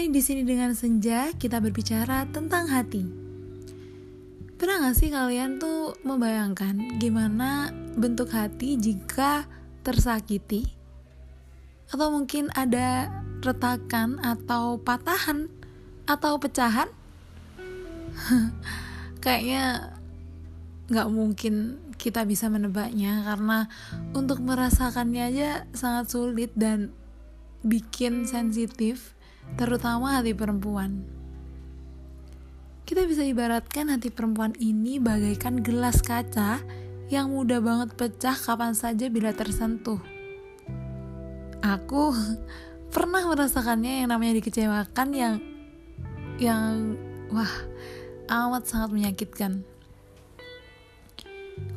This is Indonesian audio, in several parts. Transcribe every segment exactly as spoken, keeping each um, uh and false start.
Hai, di sini dengan Senja kita berbicara tentang hati. Pernah nggak sih kalian tuh membayangkan gimana bentuk hati jika tersakiti? Atau mungkin ada retakan atau patahan atau pecahan? Kayaknya nggak mungkin kita bisa menebaknya karena untuk merasakannya aja sangat sulit dan bikin sensitif, terutama hati perempuan. Kita bisa ibaratkan hati perempuan ini bagaikan gelas kaca yang mudah banget pecah kapan saja bila tersentuh. Aku pernah merasakannya yang namanya dikecewakan yang yang wah, amat sangat menyakitkan.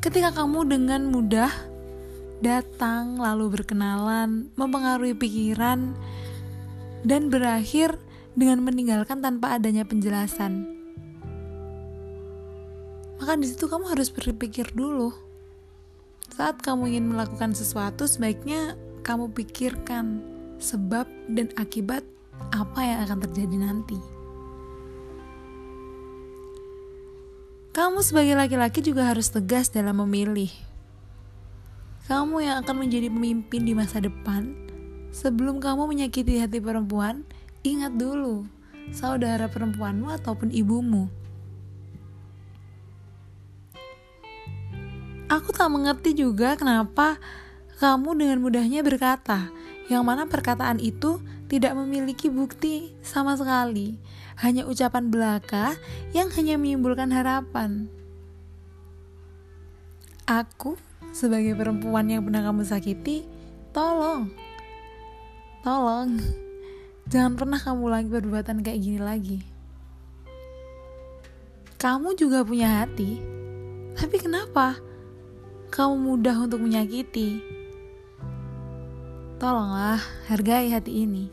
Ketika kamu dengan mudah datang lalu berkenalan, mempengaruhi pikiran dan berakhir dengan meninggalkan tanpa adanya penjelasan. Maka di situ kamu harus berpikir dulu. Saat kamu ingin melakukan sesuatu, sebaiknya kamu pikirkan sebab dan akibat apa yang akan terjadi nanti. Kamu sebagai laki-laki juga harus tegas dalam memilih. Kamu yang akan menjadi pemimpin di masa depan. Sebelum kamu menyakiti hati perempuan, ingat dulu saudara perempuanmu ataupun ibumu. Aku tak mengerti juga kenapa kamu dengan mudahnya berkata, yang mana perkataan itu tidak memiliki bukti sama sekali, hanya ucapan belaka yang hanya menimbulkan harapan. Aku, sebagai perempuan yang pernah kamu sakiti, tolong Tolong, jangan pernah kamu ulangi perbuatan kayak gini lagi. Kamu juga punya hati, tapi kenapa kamu mudah untuk menyakiti? Tolonglah, hargai hati ini.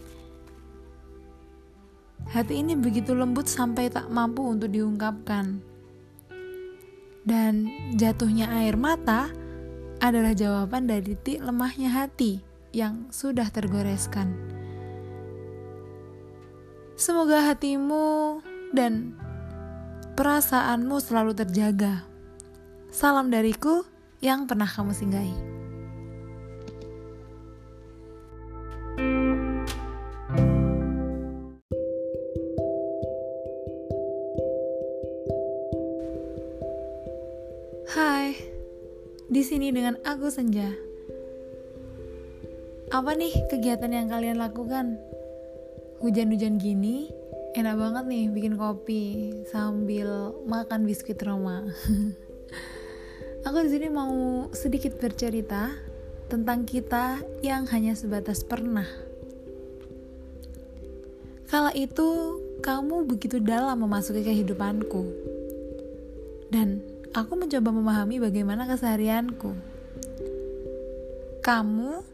Hati ini begitu lembut sampai tak mampu untuk diungkapkan. Dan jatuhnya air mata adalah jawaban dari titik lemahnya hati yang sudah tergoreskan. Semoga hatimu dan perasaanmu selalu terjaga. Salam dariku yang pernah kamu singgahi. Hai, di sini dengan aku Senja. Apa nih kegiatan yang kalian lakukan? Hujan-hujan gini, enak banget nih bikin kopi sambil makan biskuit Roma. Aku di sini mau sedikit bercerita tentang kita yang hanya sebatas pernah. Kala itu, kamu begitu dalam memasuki kehidupanku. Dan aku mencoba memahami bagaimana keseharianku. Kamu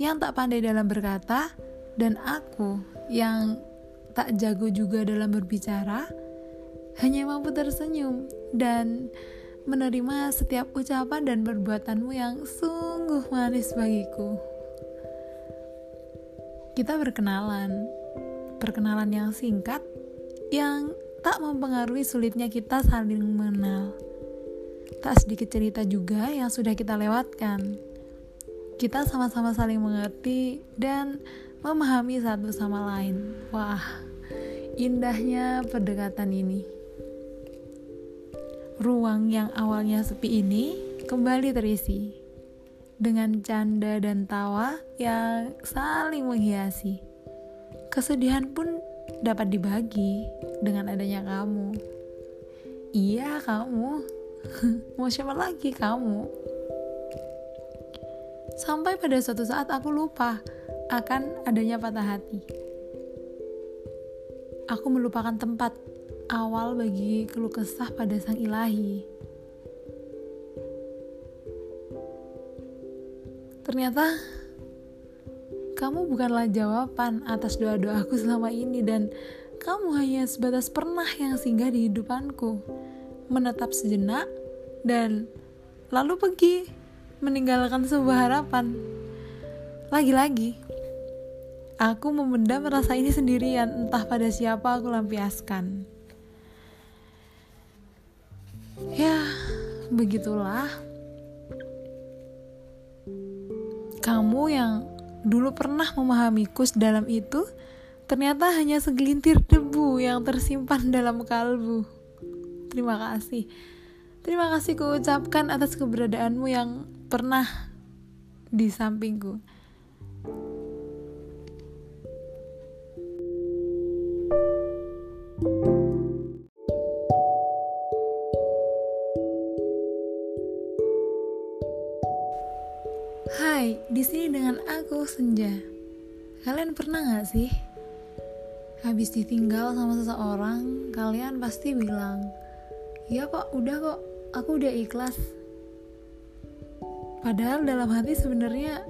yang tak pandai dalam berkata, dan aku yang tak jago juga dalam berbicara, hanya mampu tersenyum dan menerima setiap ucapan dan perbuatanmu yang sungguh manis bagiku. Kita berkenalan, perkenalan yang singkat, yang tak mempengaruhi sulitnya kita saling mengenal. Tak sedikit cerita juga yang sudah kita lewatkan. Kita sama-sama saling mengerti dan memahami satu sama lain. Wah, indahnya pendekatan ini. Ruang yang awalnya sepi ini kembali terisi dengan canda dan tawa yang saling menghiasi. Kesedihan pun dapat dibagi dengan adanya kamu. Iya, kamu. Mau siapa lagi kamu? Sampai pada suatu saat aku lupa akan adanya patah hati. Aku melupakan tempat awal bagi keluh kesah pada Sang Ilahi. Ternyata kamu bukanlah jawaban atas doa-doaku selama ini, dan kamu hanya sebatas pernah yang singgah di hidupanku, menetap sejenak dan lalu pergi, meninggalkan sebuah harapan. Lagi-lagi, Aku memendam rasa ini sendirian, entah pada siapa aku lampiaskan. Ya, begitulah. Kamu yang dulu pernah memahamiku sedalam itu, ternyata hanya segelintir debu yang tersimpan dalam kalbu. Terima kasih. Terima kasih kuucapkan atas keberadaanmu yang pernah di sampingku. Hai, di sini dengan aku Senja. Kalian pernah nggak sih habis ditinggal sama seseorang, kalian pasti bilang, "Ya kok, udah kok, aku udah ikhlas." Padahal dalam hati sebenarnya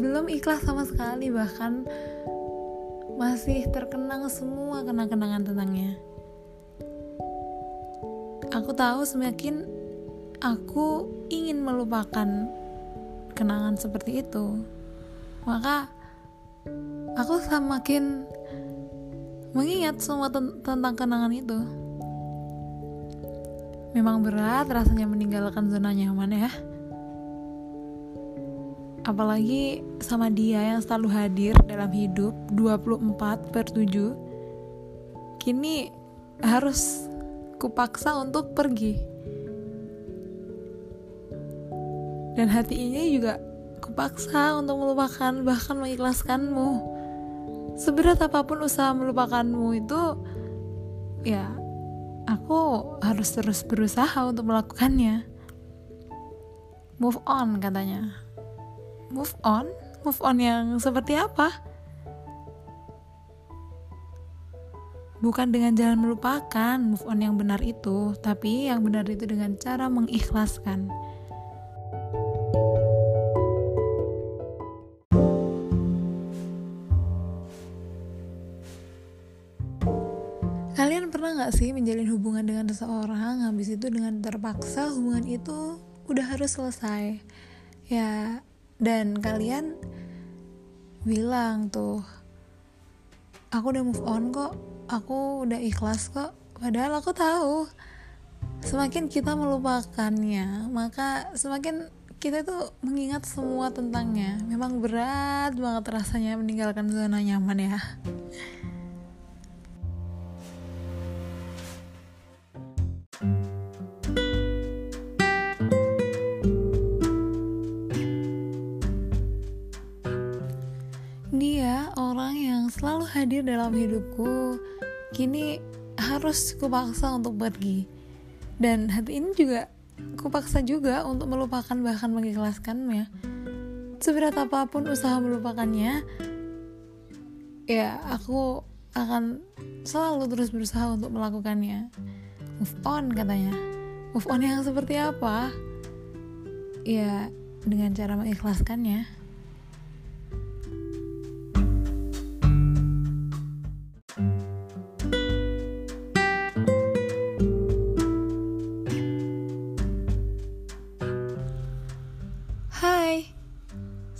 belum ikhlas sama sekali, bahkan masih terkenang semua kenang-kenangan tentangnya. Aku tahu semakin aku ingin melupakan kenangan seperti itu, maka aku semakin mengingat semua ten- tentang kenangan itu. Memang berat rasanya meninggalkan zona nyaman ya, apalagi sama dia yang selalu hadir dalam hidup dua puluh empat per tujuh. Kini harus kupaksa untuk pergi, dan hati ini juga kupaksa untuk melupakan, bahkan mengikhlaskanmu. Seberat apapun usaha melupakanmu itu, ya aku harus terus berusaha untuk melakukannya. Move on katanya. Move on? Move on yang seperti apa? Bukan dengan jalan melupakan, move on yang benar itu, tapi yang benar itu dengan cara mengikhlaskan. Kalian pernah gak sih menjalin hubungan dengan seseorang, habis itu dengan terpaksa hubungan itu udah harus selesai? Ya, dan kalian bilang tuh, aku udah move on kok, aku udah ikhlas kok. Padahal aku tahu, semakin kita melupakannya, maka semakin kita tuh mengingat semua tentangnya. Memang berat banget rasanya meninggalkan zona nyaman ya. Dia orang yang selalu hadir dalam hidupku, kini harus kupaksa untuk pergi. Dan hati ini juga kupaksa juga untuk melupakan, bahkan mengikhlaskannya. Seberat apapun usaha melupakannya, ya aku akan selalu terus berusaha untuk melakukannya. Move on katanya. Move on yang seperti apa? Ya, dengan cara mengikhlaskannya.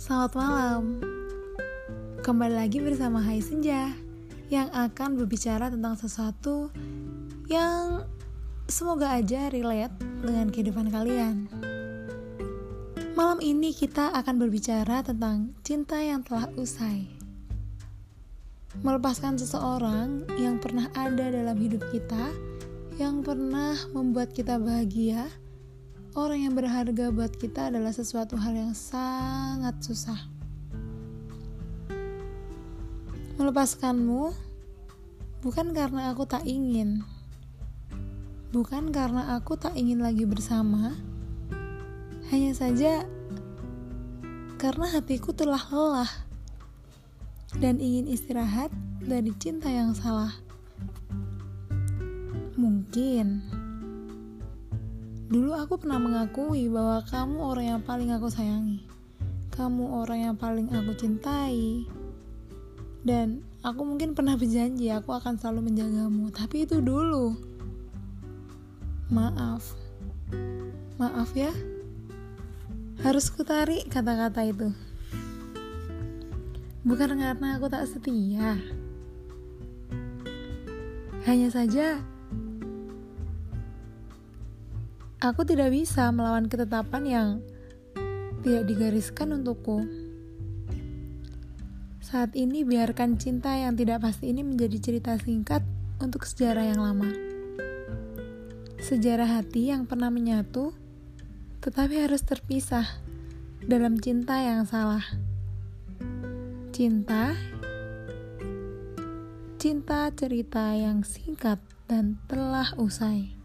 Selamat malam. Kembali lagi bersama Hai Senja, yang akan berbicara tentang sesuatu yang semoga aja relate dengan kehidupan kalian. Malam ini kita akan berbicara tentang cinta yang telah usai. Melepaskan seseorang yang pernah ada dalam hidup kita, yang pernah membuat kita bahagia. Orang yang berharga buat kita adalah sesuatu hal yang sangat susah. Melepaskanmu bukan karena aku tak ingin, bukan karena aku tak ingin lagi bersama, hanya saja karena hatiku telah lelah dan ingin istirahat dari cinta yang salah. Mungkin dulu aku pernah mengakui bahwa kamu orang yang paling aku sayangi. Kamu orang yang paling aku cintai. Dan aku mungkin pernah berjanji aku akan selalu menjagamu. Tapi itu dulu. Maaf. Maaf ya. Harus kutarik kata-kata itu. Bukan karena aku tak setia. Hanya saja aku tidak bisa melawan ketetapan yang tidak digariskan untukku. Saat ini biarkan cinta yang tidak pasti ini menjadi cerita singkat untuk sejarah yang lama. Sejarah hati yang pernah menyatu, tetapi harus terpisah dalam cinta yang salah. Cinta, cinta cerita yang singkat dan telah usai.